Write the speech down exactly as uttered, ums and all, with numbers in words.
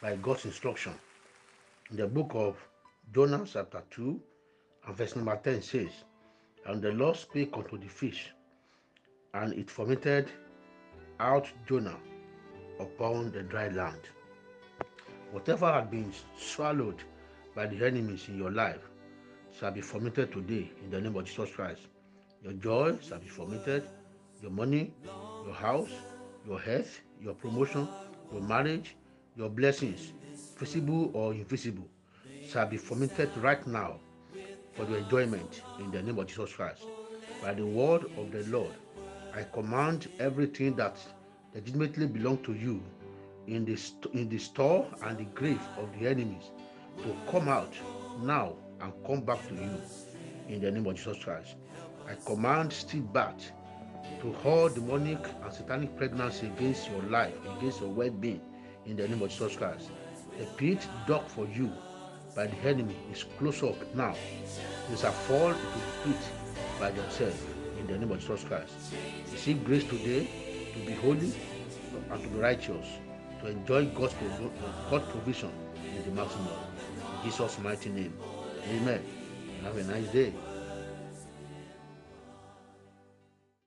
by God's instruction. In the book of Jonah chapter two and verse number ten says, and the Lord spake unto the fish, and it vomited out Jonah upon the dry land. Whatever had been swallowed by the enemies in your life shall be vomited today in the name of Jesus Christ. Your joy shall be vomited, your money, your house, your health, your promotion, your marriage, your blessings, visible or invisible, shall be vomited right now for your enjoyment in the name of Jesus Christ. By the word of the Lord, I command everything that legitimately belongs to you in the, st- in the store and the grave of the enemies to come out now and come back to you in the name of Jesus Christ. I command Steve Bart to hold demonic and satanic pregnancy against your life, against your well-being in the name of Jesus Christ. The pit dug for you by the enemy is close up now. It shall fall into the pit by themselves in the name of Jesus Christ. Receive grace today to be holy and to be righteous, to enjoy God's, prov- God's provision in the maximum. In Jesus' mighty name, amen. Have a nice day.